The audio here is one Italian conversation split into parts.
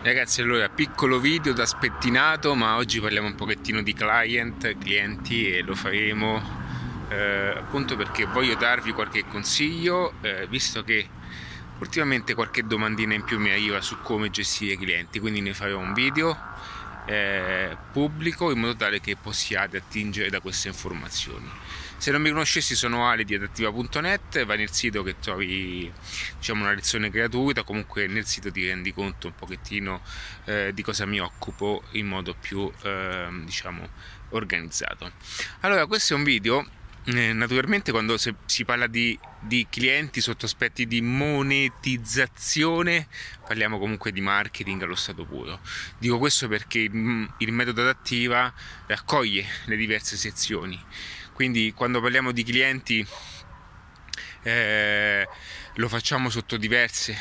Ragazzi, allora, piccolo video da spettinato, ma oggi parliamo un pochettino di clienti e lo faremo appunto perché voglio darvi qualche consiglio, visto che ultimamente qualche domandina in più mi arriva su come gestire i clienti, quindi ne farò un video pubblico in modo tale che possiate attingere da queste informazioni. Se non mi conoscessi, sono Ale di Adattiva.net, vai nel sito che trovi, diciamo, una lezione gratuita, comunque nel sito ti rendi conto un pochettino di cosa mi occupo in modo più diciamo organizzato. Allora, questo è un video, naturalmente quando si parla di clienti sotto aspetti di monetizzazione parliamo comunque di marketing allo stato puro. Dico questo perché il metodo adattiva raccoglie le diverse sezioni. Quindi quando parliamo di clienti lo facciamo sotto diversi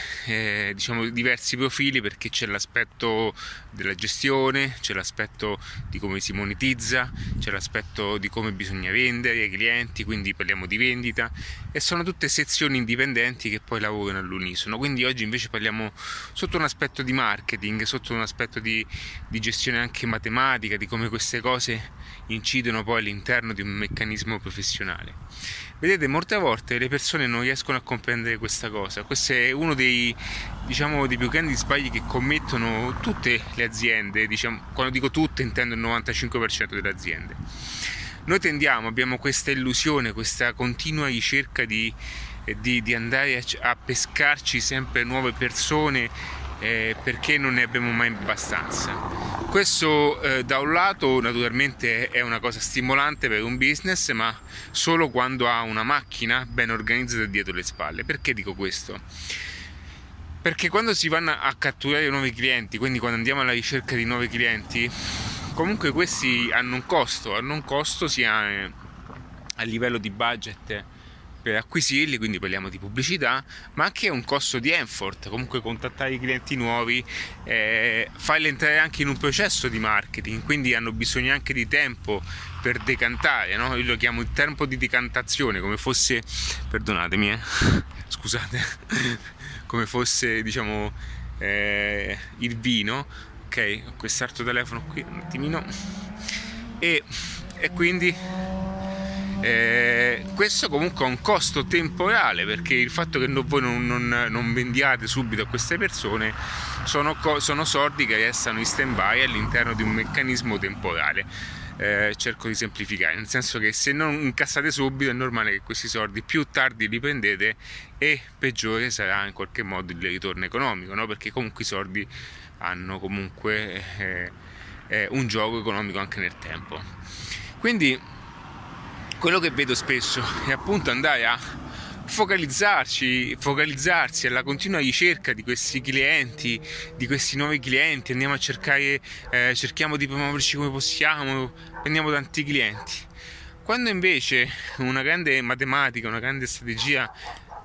profili, perché c'è l'aspetto della gestione, c'è l'aspetto di come si monetizza, c'è l'aspetto di come bisogna vendere ai clienti, quindi parliamo di vendita, e sono tutte sezioni indipendenti che poi lavorano all'unisono. Quindi oggi invece parliamo sotto un aspetto di marketing, sotto un aspetto di gestione anche matematica, di come queste cose incidono poi all'interno di un meccanismo professionale. Vedete, molte volte le persone non riescono a comprendere questa cosa. Questo è uno dei più grandi sbagli che commettono tutte le aziende, diciamo, quando dico tutte intendo il 95% delle aziende. Noi abbiamo questa illusione, questa continua ricerca di andare a pescarci sempre nuove persone perché non ne abbiamo mai abbastanza. Questo da un lato naturalmente è una cosa stimolante per un business, ma solo quando ha una macchina ben organizzata dietro le spalle. Perché dico questo? Perché quando si vanno a catturare nuovi clienti, quindi quando andiamo alla ricerca di nuovi clienti, comunque questi hanno un costo sia a livello di budget per acquisirli, quindi parliamo di pubblicità, ma anche un costo di effort. Comunque contattare i clienti nuovi, farli entrare anche in un processo di marketing, quindi hanno bisogno anche di tempo per decantare, no? Io lo chiamo il tempo di decantazione, come fosse, perdonatemi, scusate, come fosse, diciamo, il vino. Ok, ho quest'altro telefono qui un attimino e quindi questo comunque ha un costo temporale, perché il fatto che voi non vendiate subito a queste persone sono soldi che restano in stand by all'interno di un meccanismo temporale. Cerco di semplificare, nel senso che se non incassate subito è normale che questi soldi più tardi li prendete e peggiore sarà in qualche modo il ritorno economico, no? Perché comunque i soldi hanno comunque un gioco economico anche nel tempo. Quindi quello che vedo spesso è appunto andare a focalizzarsi alla continua ricerca di questi clienti, di questi nuovi clienti. Andiamo a cercare, cerchiamo di promuoverci come possiamo, prendiamo tanti clienti. Quando invece una grande matematica, una grande strategia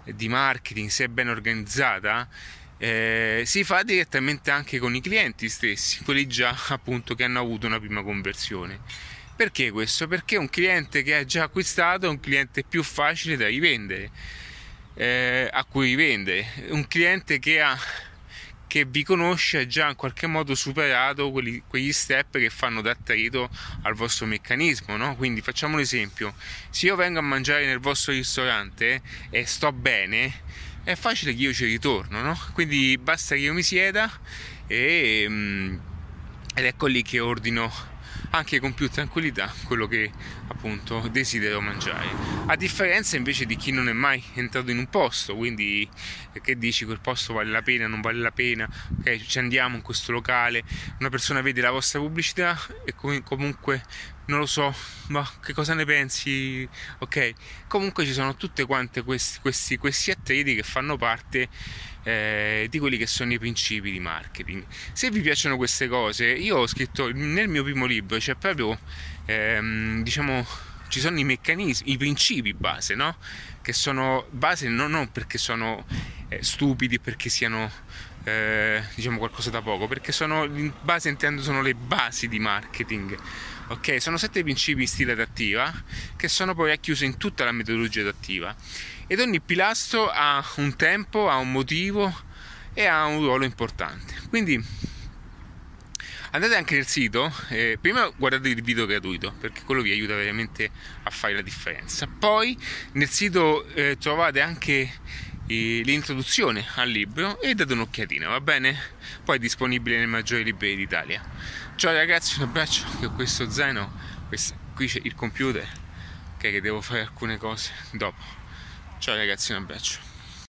di marketing, se è ben organizzata, si fa direttamente anche con i clienti stessi, quelli già appunto che hanno avuto una prima conversione. Perché questo? Perché un cliente che ha già acquistato è un cliente più facile da rivendere, a cui rivendere. Un cliente che vi conosce ha già in qualche modo superato quegli step che fanno da attrito al vostro meccanismo, no? Quindi facciamo un esempio: se io vengo a mangiare nel vostro ristorante e sto bene, è facile che io ci ritorno, no? Quindi basta che io mi sieda ed ecco lì che ordino anche con più tranquillità quello che appunto desidero mangiare, a differenza invece di chi non è mai entrato in un posto. Quindi che dici, quel posto vale la pena, non vale la pena, ok, ci andiamo in questo locale, una persona vede la vostra pubblicità e comunque non lo so, ma che cosa ne pensi? Ok, comunque ci sono tutte quante questi attriti che fanno parte di quelli che sono i principi di marketing. Se vi piacciono queste cose, io ho scritto nel mio primo libro, c'è proprio ci sono i meccanismi, i principi base, no? Che sono base non perché sono stupidi, perché siano qualcosa da poco, perché sono base, intendo, sono le basi di marketing. Ok, sono 7 principi di stile adattiva che sono poi racchiusi in tutta la metodologia adattiva, ed ogni pilastro ha un tempo, ha un motivo e ha un ruolo importante. Quindi Andate anche nel sito, prima guardate il video gratuito, perché quello vi aiuta veramente a fare la differenza. Poi nel sito trovate anche l'introduzione al libro e date un'occhiatina, va bene? Poi è disponibile nelle maggiori librerie d'Italia. Ciao ragazzi, un abbraccio, che ho questo zaino, qui c'è il computer, che devo fare alcune cose dopo. Ciao ragazzi, un abbraccio.